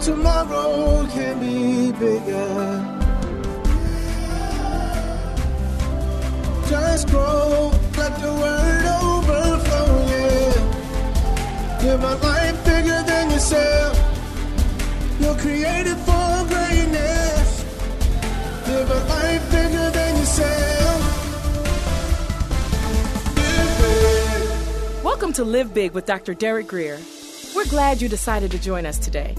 Tomorrow can be bigger. Just grow, let the word overflow, yeah. Live a life bigger than yourself. You're created for greatness. Live a life bigger than yourself. Live big. Welcome to Live Big with Dr. Derek Greer. We're glad you decided to join us today.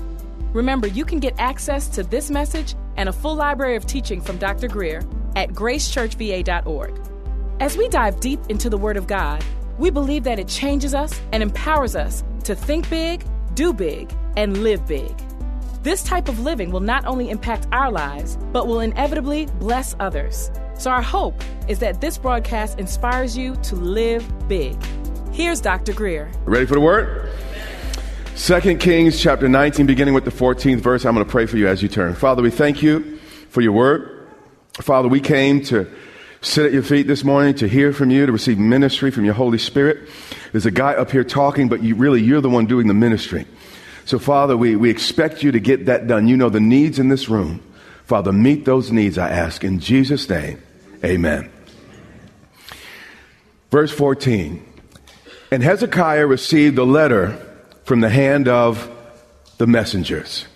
Remember, you can get access to this message and a full library of teaching from Dr. Greer at gracechurchva.org. As we dive deep into the Word of God, we believe that it changes us and empowers us to think big, do big, and live big. This type of living will not only impact our lives, but will inevitably bless others. So our hope is that this broadcast inspires you to live big. Here's Dr. Greer. Ready for the Word? 2 Kings chapter 19, beginning with the 14th verse. I'm going to pray for you as you turn. Father, we thank you for your word. Father, we came to sit at your feet this morning to hear from you, to receive ministry from your Holy Spirit. There's a guy up here talking, but you're the one doing the ministry. So, Father, we expect you to get that done. You know the needs in this room. Father, meet those needs, I ask. In Jesus' name, amen. Verse 14. And Hezekiah received a letter from the hand of the messengers.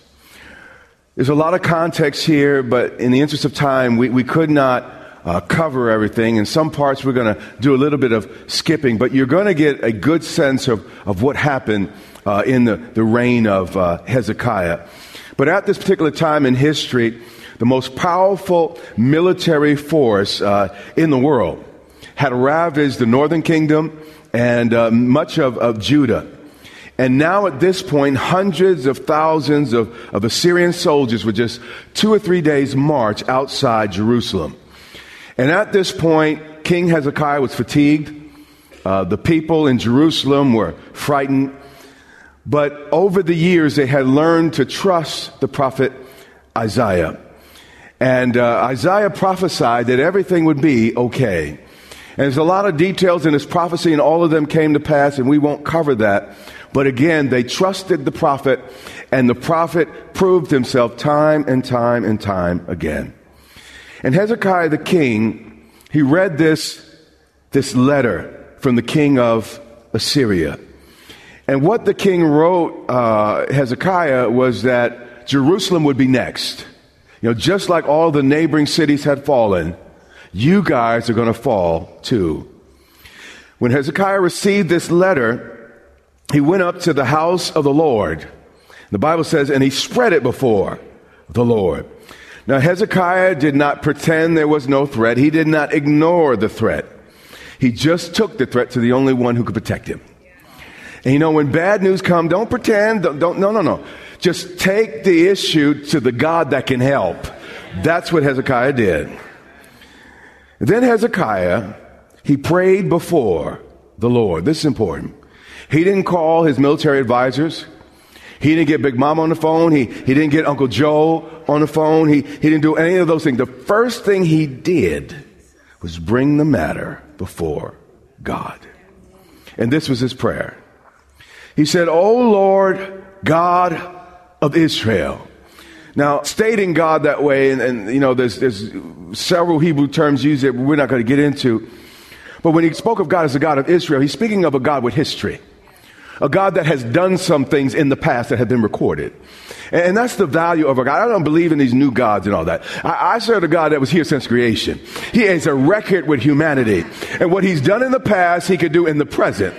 There's a lot of context here, but in the interest of time, we could not cover everything. In some parts, we're going to do a little bit of skipping, but you're going to get a good sense of what happened in the reign of Hezekiah. But at this particular time in history, the most powerful military force in the world had ravaged the northern kingdom and much of Judah. And now at this point, hundreds of thousands of Assyrian soldiers were just 2 or 3 days' march outside Jerusalem. And at this point, King Hezekiah was fatigued. The people in Jerusalem were frightened. But over the years, they had learned to trust the prophet Isaiah. And Isaiah prophesied that everything would be okay. And there's a lot of details in his prophecy, and all of them came to pass, and we won't cover that. But again, they trusted the prophet, and the prophet proved himself time and time and time again. And Hezekiah the king, he read this letter from the king of Assyria. And what the king wrote Hezekiah was that Jerusalem would be next. You know, just like all the neighboring cities had fallen, you guys are going to fall too. When Hezekiah received this letter, he went up to the house of the Lord. The Bible says, and he spread it before the Lord. Now, Hezekiah did not pretend there was no threat. He did not ignore the threat. He just took the threat to the only one who could protect him. And you know, when bad news come, don't pretend. No. Just take the issue to the God that can help. That's what Hezekiah did. Then Hezekiah, he prayed before the Lord. This is important. He didn't call his military advisors. He didn't get Big Mama on the phone. He didn't get Uncle Joe on the phone. He didn't do any of those things. The first thing he did was bring the matter before God. And this was his prayer. He said, O Lord God of Israel. Now, stating God that way, and you know, there's several Hebrew terms used that we're not going to get into. But when he spoke of God as the God of Israel, he's speaking of a God with history. A God that has done some things in the past that have been recorded. And that's the value of a God. I don't believe in these new gods and all that. I serve a God that was here since creation. He is a record with humanity. And what he's done in the past, he could do in the present.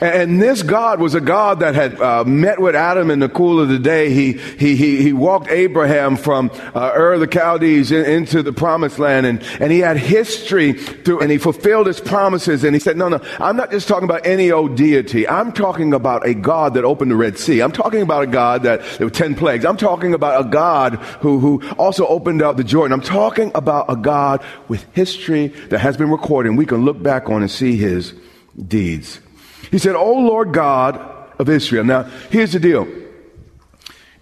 And this God was a God that had met with Adam in the cool of the day. He walked Abraham from Ur of the Chaldees into the Promised Land, and he had history through, and he fulfilled his promises. And he said, no, I'm not just talking about any old deity. I'm talking about a God that opened the Red Sea. I'm talking about a God that there were 10 plagues. I'm talking about a God who also opened up the Jordan. I'm talking about a God with history that has been recorded, and we can look back on and see his deeds. He said, O Lord God of Israel. Now, here's the deal.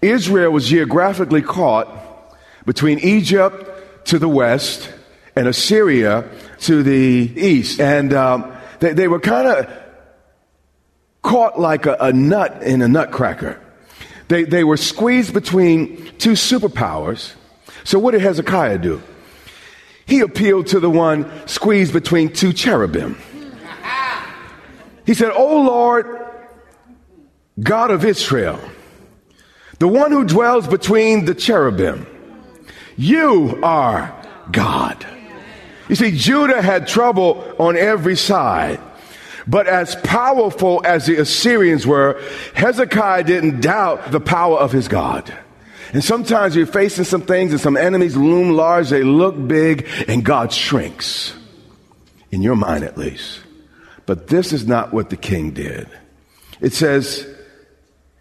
Israel was geographically caught between Egypt to the west and Assyria to the east. And they were kind of caught like a nut in a nutcracker. They were squeezed between two superpowers. So what did Hezekiah do? He appealed to the one squeezed between two cherubim. He said, O Lord, God of Israel, the one who dwells between the cherubim, you are God. You see, Judah had trouble on every side. But as powerful as the Assyrians were, Hezekiah didn't doubt the power of his God. And sometimes you're facing some things and some enemies loom large, they look big, and God shrinks. In your mind, at least. But this is not what the king did. It says,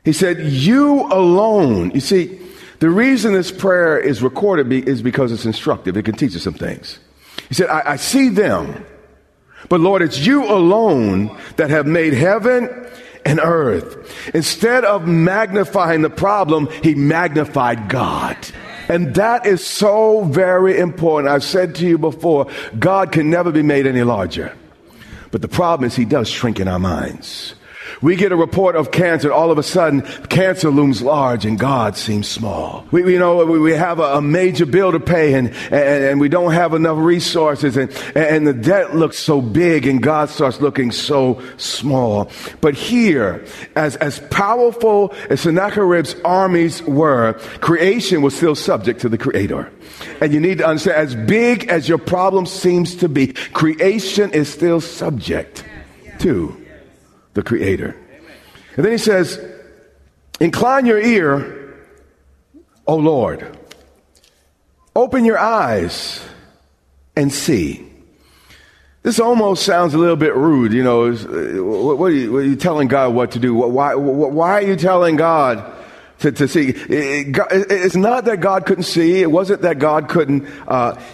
he said, you alone. You see, the reason this prayer is recorded is because it's instructive. It can teach us some things. He said, I see them. But Lord, it's you alone that have made heaven and earth. Instead of magnifying the problem, he magnified God. And that is so very important. I've said to you before, God can never be made any larger. But the problem is he does shrink in our minds. We get a report of cancer, and all of a sudden, cancer looms large, and God seems small. We have a major bill to pay, and we don't have enough resources, and the debt looks so big, and God starts looking so small. But here, as powerful as Sennacherib's armies were, creation was still subject to the Creator. And you need to understand, as big as your problem seems to be, creation is still subject to the Creator. Amen. And then he says, incline your ear, O Lord. Open your eyes and see. This almost sounds a little bit rude. You know, what are you telling God what to do? Why are you telling God to see? It's not that God couldn't see. It wasn't that God couldn't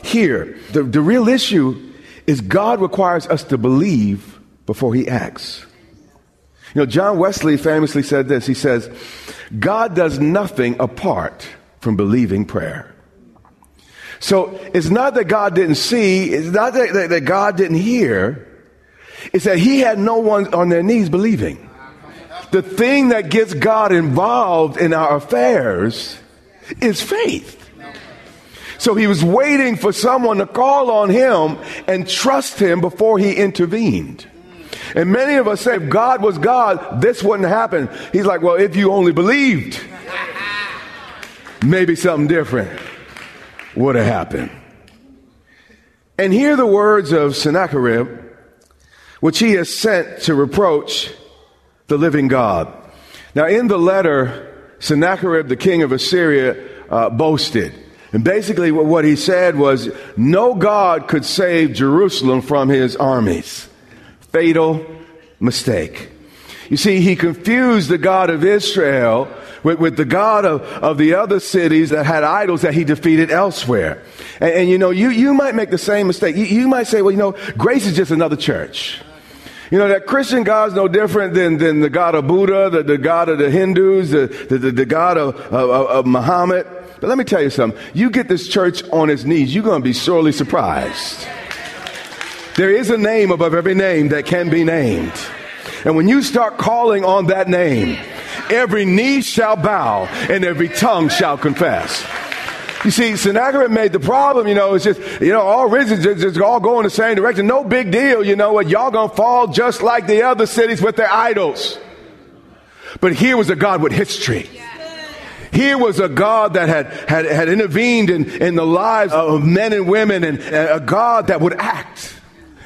hear. The real issue is God requires us to believe before he acts. You know, John Wesley famously said this. He says, God does nothing apart from believing prayer. So it's not that God didn't see. It's not that God didn't hear. It's that he had no one on their knees believing. The thing that gets God involved in our affairs is faith. So he was waiting for someone to call on him and trust him before he intervened. And many of us say, if God was God, this wouldn't happen. He's like, well, if you only believed, maybe something different would have happened. And hear the words of Sennacherib, which he has sent to reproach the living God. Now, in the letter, Sennacherib, the king of Assyria, boasted. And basically what he said was, no God could save Jerusalem from his armies. Fatal mistake. You see, he confused the God of Israel with the God of the other cities that had idols that he defeated elsewhere. And you might make the same mistake. You might say, well, grace is just another church. That Christian God's no different than the God of Buddha, the God of the Hindus, the God of Muhammad. But let me tell you something. You get this church on its knees, you're going to be sorely surprised. There is a name above every name that can be named. And when you start calling on that name, every knee shall bow and every tongue shall confess. You see, Sennacherib made the problem, it's just, all religions just all go in the same direction. No big deal, what? Y'all going to fall just like the other cities with their idols. But here was a God with history. Here was a God that had intervened in the lives of men and women, and a God that would act.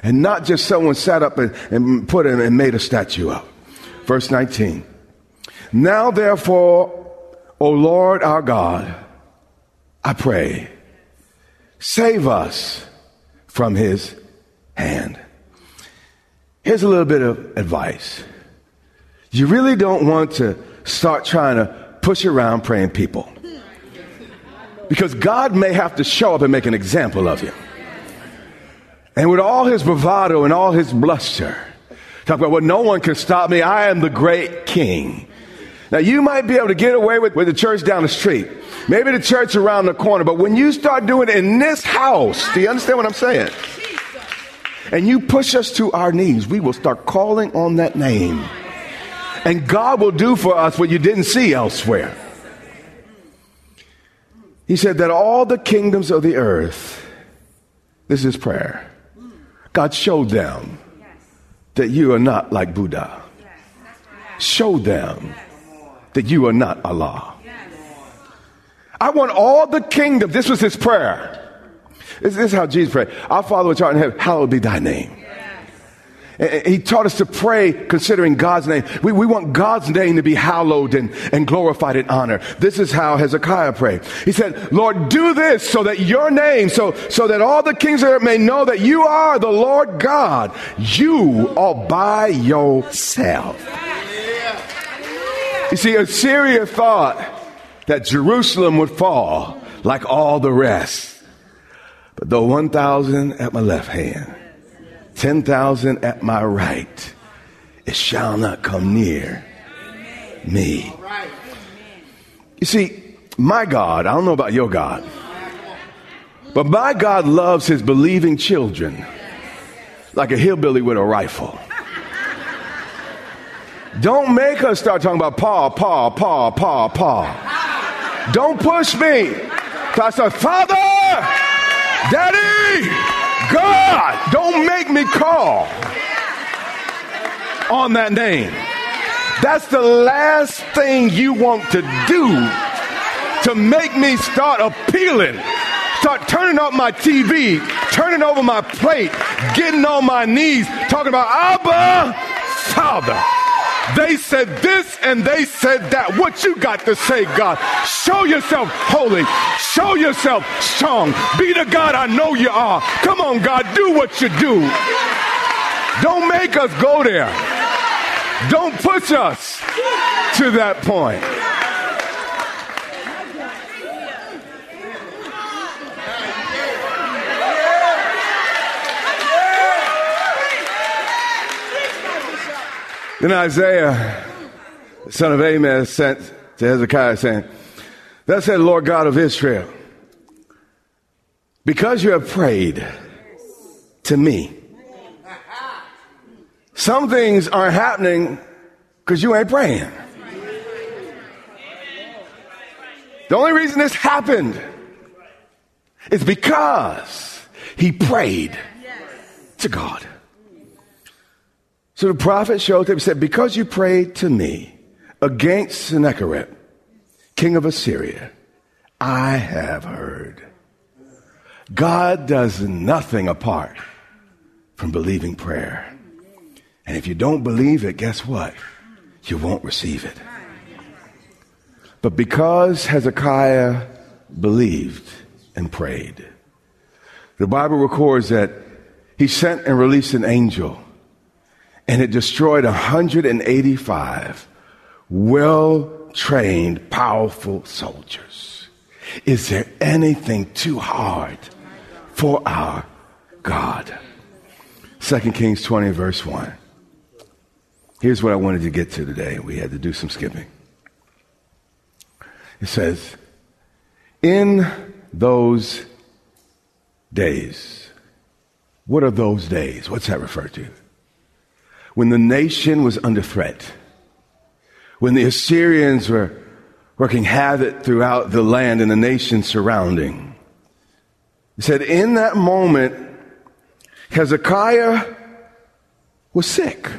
And not just someone sat up and put in and made a statue up. Verse 19. Now, therefore, O Lord our God, I pray, save us from his hand. Here's a little bit of advice. You really don't want to start trying to push around praying people, because God may have to show up and make an example of you. And with all his bravado and all his bluster, talk about, well, no one can stop me. I am the great king. Now, you might be able to get away with the church down the street, maybe the church around the corner. But when you start doing it in this house, do you understand what I'm saying? And you push us to our knees, we will start calling on that name. And God will do for us what you didn't see elsewhere. He said that all the kingdoms of the earth, this is prayer, God, show them that you are not like Buddha. Show them that you are not Allah. I want all the kingdom. This was his prayer. This is how Jesus prayed. Our Father which art in heaven, hallowed be thy name. And he taught us to pray considering God's name. We want God's name to be hallowed and glorified in honor. This is how Hezekiah prayed. He said, Lord, do this so that your name, so that all the kings of the earth may know that you are the Lord God, you all by yourself. You see, Assyria thought that Jerusalem would fall like all the rest. But though 1,000 at my left hand, 10,000 at my right, it shall not come near me. You see, my God, I don't know about your God, but my God loves his believing children like a hillbilly with a rifle. Don't make us start talking about pa, pa, pa, pa, pa. Don't push me. I said, Father, Daddy, God, don't make me call on that name. That's the last thing you want to do, to make me start appealing, start turning up my TV, turning over my plate, getting on my knees, talking about Abba, Father. They said this and they said that. What you got to say, God? Show yourself holy. Show yourself strong. Be the God I know you are. Come on, God, do what you do. Don't make us go there. Don't push us to that point. Then Isaiah, the son of Amoz, sent to Hezekiah, saying, thus said the Lord God of Israel, because you have prayed to me. Some things aren't happening because you ain't praying. The only reason this happened is because he prayed to God. So the prophet showed him, he said, because you prayed to me against Sennacherib, king of Assyria, I have heard. God does nothing apart from believing prayer. And if you don't believe it, guess what? You won't receive it. But because Hezekiah believed and prayed, the Bible records that he sent and released an angel, and it destroyed 185 well-trained, powerful soldiers. Is there anything too hard for our God? 2 Kings 20, verse 1. Here's what I wanted to get to today. We had to do some skipping. It says, in those days. What are those days? What's that referred to? When the nation was under threat, when the Assyrians were working havoc throughout the land and the nation surrounding, he said, in that moment, Hezekiah was sick.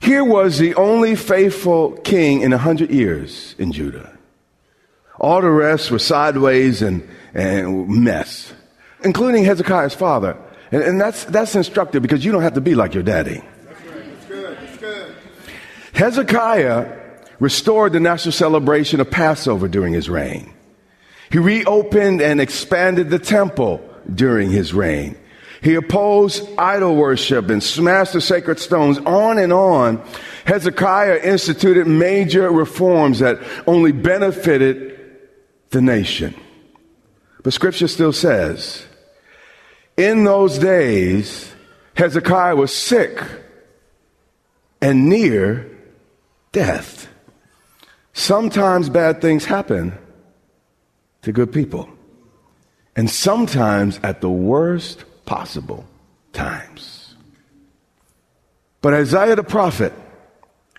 Here was the only faithful king in 100 years in Judah. All the rest were sideways and mess, including Hezekiah's father. And that's instructive, because you don't have to be like your daddy. Hezekiah restored the national celebration of Passover during his reign. He reopened and expanded the temple during his reign. He opposed idol worship and smashed the sacred stones. On and on, Hezekiah instituted major reforms that only benefited the nation. But Scripture still says, in those days, Hezekiah was sick and near death. Sometimes bad things happen to good people, and sometimes at the worst possible times. But Isaiah the prophet,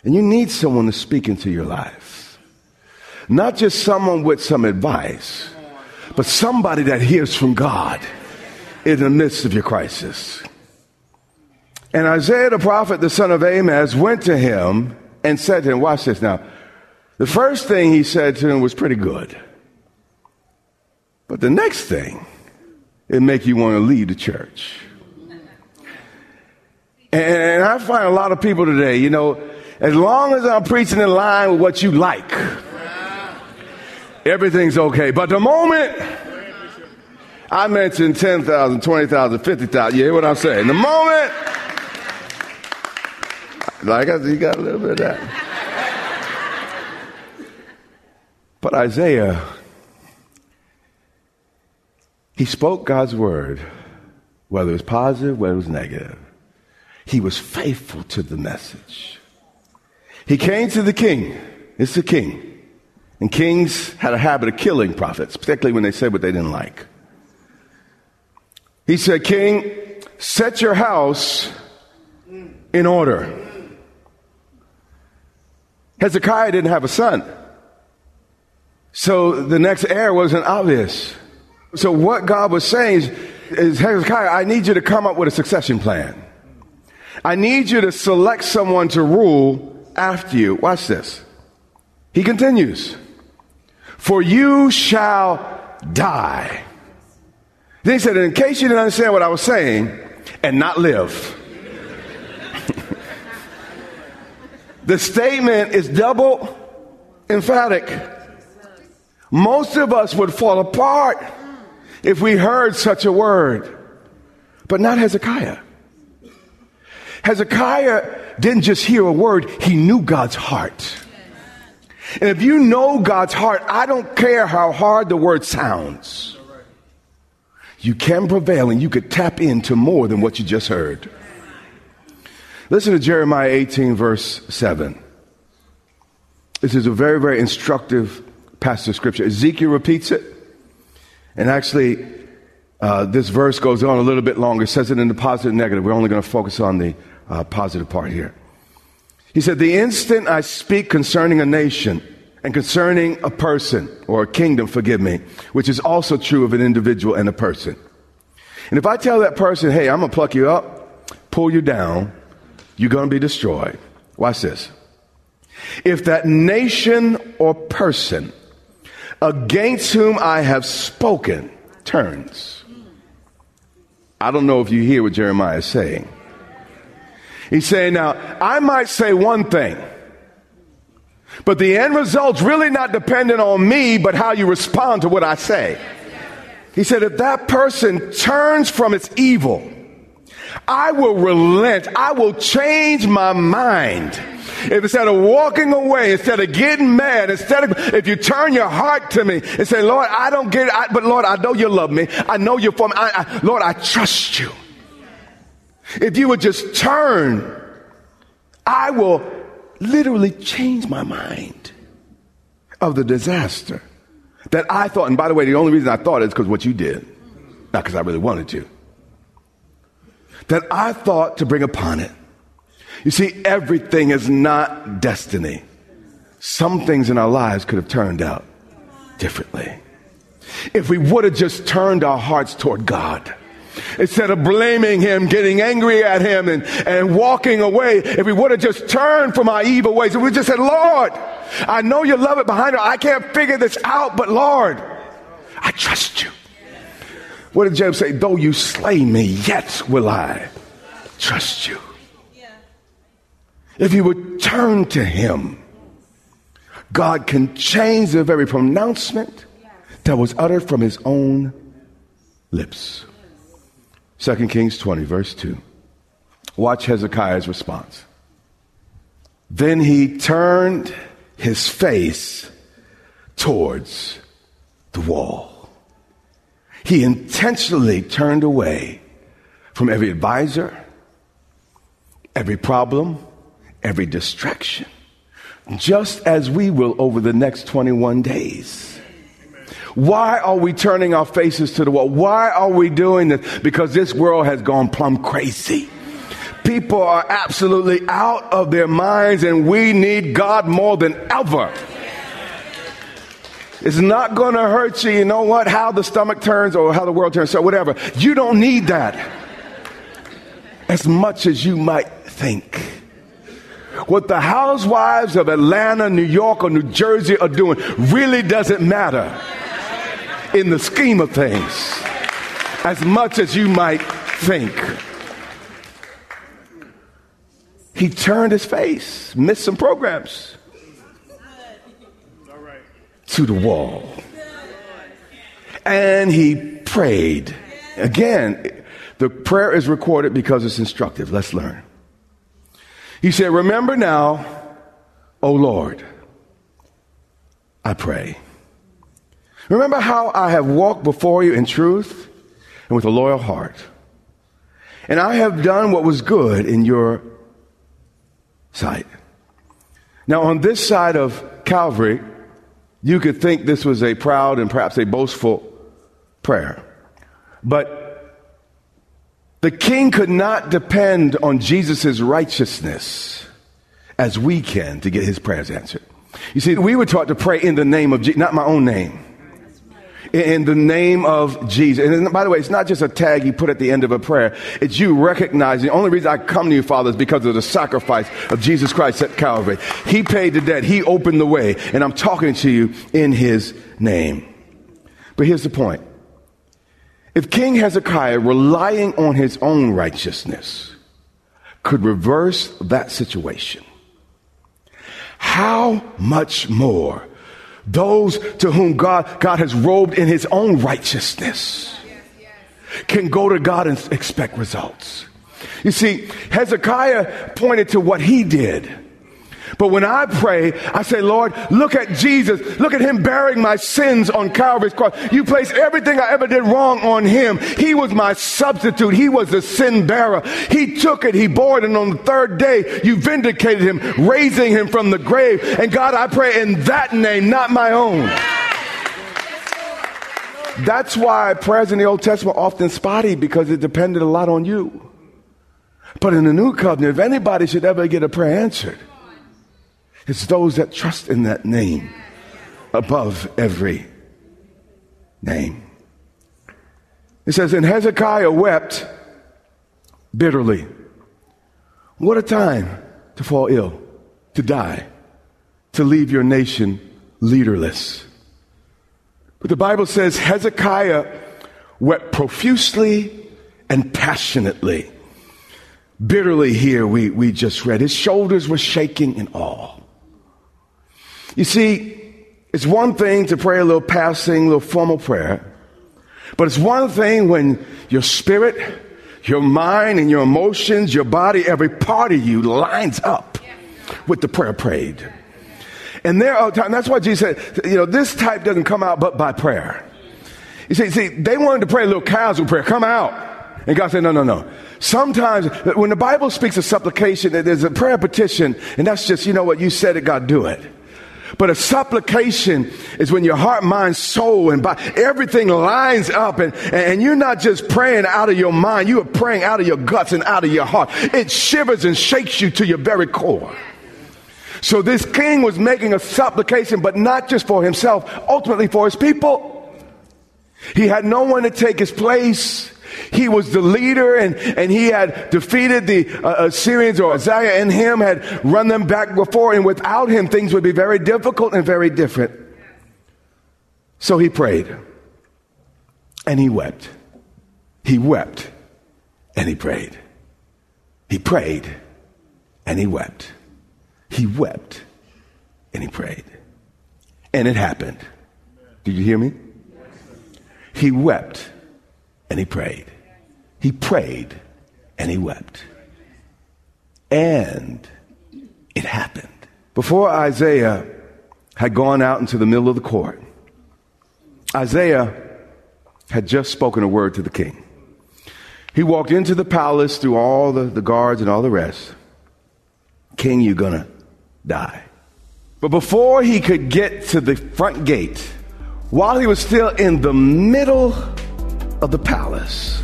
and you need someone to speak into your life, not just someone with some advice, but somebody that hears from God in the midst of your crisis. And Isaiah the prophet, the son of Amoz, went to him and said to him, watch this now. The first thing he said to him was pretty good. But the next thing, it make you want to leave the church. And I find a lot of people today, you know, as long as I'm preaching in line with what you like, everything's okay. But the moment I mention 10,000, 20,000, 50,000, you hear what I'm saying? The moment, like I said, you got a little bit of that. But Isaiah, he spoke God's word, whether it was positive, whether it was negative. He was faithful to the message. He came to the king. It's the king. And kings had a habit of killing prophets, particularly when they said what they didn't like. He said, King, set your house in order. Hezekiah didn't have a son, so the next heir wasn't obvious. So what God was saying is, Hezekiah, I need you to come up with a succession plan. I need you to select someone to rule after you. Watch this. He continues, for you shall die. Then he said, in case you didn't understand what I was saying, and not live. The statement is double emphatic. Most of us would fall apart if we heard such a word, but not Hezekiah. Hezekiah didn't just hear a word, he knew God's heart. And if you know God's heart, I don't care how hard the word sounds, you can prevail and you could tap into more than what you just heard. Listen to Jeremiah 18, verse 7. This is a very, very instructive passage of Scripture. Ezekiel repeats it. And actually, this verse goes on a little bit longer. It says it in the positive and negative. We're only going to focus on the positive part here. He said, the instant I speak concerning a nation and concerning a person or a kingdom, forgive me, which is also true of an individual and a person. And if I tell that person, hey, I'm going to pluck you up, pull you down, you're going to be destroyed. Watch this. If that nation or person against whom I have spoken turns. I don't know if you hear what Jeremiah is saying. He's saying, now, I might say one thing, but the end result's really not dependent on me, but how you respond to what I say. He said, if that person turns from its evil, I will relent. I will change my mind. If instead of walking away, instead of getting mad, if you turn your heart to me and say, Lord, I don't get it, but Lord, I know you love me. I know you're for me. Lord, I trust you. If you would just turn, I will literally change my mind of the disaster that I thought. And by the way, the only reason I thought is because what you did, not because I really wanted to, that I thought to bring upon it. You see, everything is not destiny. Some things in our lives could have turned out differently if we would have just turned our hearts toward God. Instead of blaming him, getting angry at him, and walking away, if we would have just turned from our evil ways, if we just said, Lord, I know you love it behind it. I can't figure this out, but Lord, I trust you. What did Job say? Though you slay me, yet will I trust you. If you would turn to him, God can change the very pronouncement that was uttered from his own lips. 2 Kings 20, verse 2. Watch Hezekiah's response. Then he turned his face towards the wall. He intentionally turned away from every advisor, every problem, every distraction, just as we will over the next 21 days. Why are we turning our faces to the wall? Why are we doing this? Because this world has gone plumb crazy. People are absolutely out of their minds, and we need God more than ever. It's not going to hurt you, you know what, how the stomach turns or how the world turns, or whatever. You don't need that as much as you might think. What the housewives of Atlanta, New York, or New Jersey are doing really doesn't matter in the scheme of things as much as you might think. He turned his face, missed some programs, to the wall. And he prayed. Again, the prayer is recorded because it's instructive. Let's learn. He said, remember now, O Lord, I pray. Remember how I have walked before you in truth and with a loyal heart. And I have done what was good in your sight. Now, on this side of Calvary, you could think this was a proud and perhaps a boastful prayer. But the king could not depend on Jesus' righteousness as we can to get his prayers answered. You see, we were taught to pray in the name of Jesus, not my own name. In the name of Jesus. And by the way, it's not just a tag you put at the end of a prayer. It's you recognizing the only reason I come to you, Father, is because of the sacrifice of Jesus Christ at Calvary. He paid the debt. He opened the way. And I'm talking to you in his name. But here's the point. If King Hezekiah, relying on his own righteousness, could reverse that situation, how much more those to whom God has robed in his own righteousness can go to God and expect results. You see, Hezekiah pointed to what he did. But when I pray, I say, Lord, look at Jesus. Look at him bearing my sins on Calvary's cross. You place everything I ever did wrong on him. He was my substitute. He was the sin bearer. He took it. He bore it. And on the third day, you vindicated him, raising him from the grave. And God, I pray in that name, not my own. That's why prayers in the Old Testament are often spotty, because it depended a lot on you. But in the New Covenant, if anybody should ever get a prayer answered, it's those that trust in that name above every name. It says, and Hezekiah wept bitterly. What a time to fall ill, to die, to leave your nation leaderless. But the Bible says Hezekiah wept profusely and passionately. Bitterly here, we just read. His shoulders were shaking in awe. You see, it's one thing to pray a little passing, little formal prayer, but it's one thing when your spirit, your mind, and your emotions, your body, every part of you lines up with the prayer prayed. And there are times, that's why Jesus said, you know, this type doesn't come out but by prayer. You see, they wanted to pray a little casual prayer, come out. And God said, no, no, no. Sometimes when the Bible speaks of supplication, there's a prayer petition, and that's just, you know what, you said it, God, do it. But a supplication is when your heart, mind, soul, and body, everything lines up, and you're not just praying out of your mind, you are praying out of your guts and out of your heart. It shivers and shakes you to your very core. So this king was making a supplication, but not just for himself, ultimately for his people. He had no one to take his place. He was the leader, and he had defeated the Assyrians, or Isaiah and him had run them back before, and without him, things would be very difficult and very different. So he prayed, and he wept. He wept, and he prayed. He prayed, and he wept. He wept and he prayed. And it happened. Did you hear me? He wept and he prayed. He prayed and he wept. And it happened. Before Isaiah had gone out into the middle of the court, Isaiah had just spoken a word to the king. He walked into the palace through all the guards and all the rest. King, you're going to die. But before he could get to the front gate, while he was still in the middle of the palace,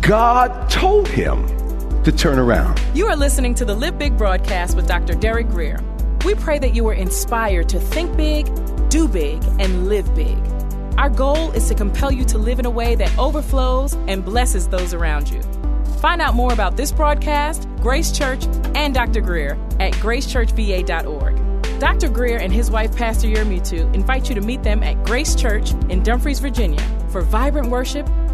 God told him to turn around. You are listening to the Live Big broadcast with Dr. Derek Greer. We pray that you are inspired to think big, do big, and live big. Our goal is to compel you to live in a way that overflows and blesses those around you. Find out more about this broadcast, Grace Church, and Dr. Greer at gracechurchva.org. Dr. Greer and his wife, Pastor Yermutu, invite you to meet them at Grace Church in Dumfries, Virginia, for vibrant worship,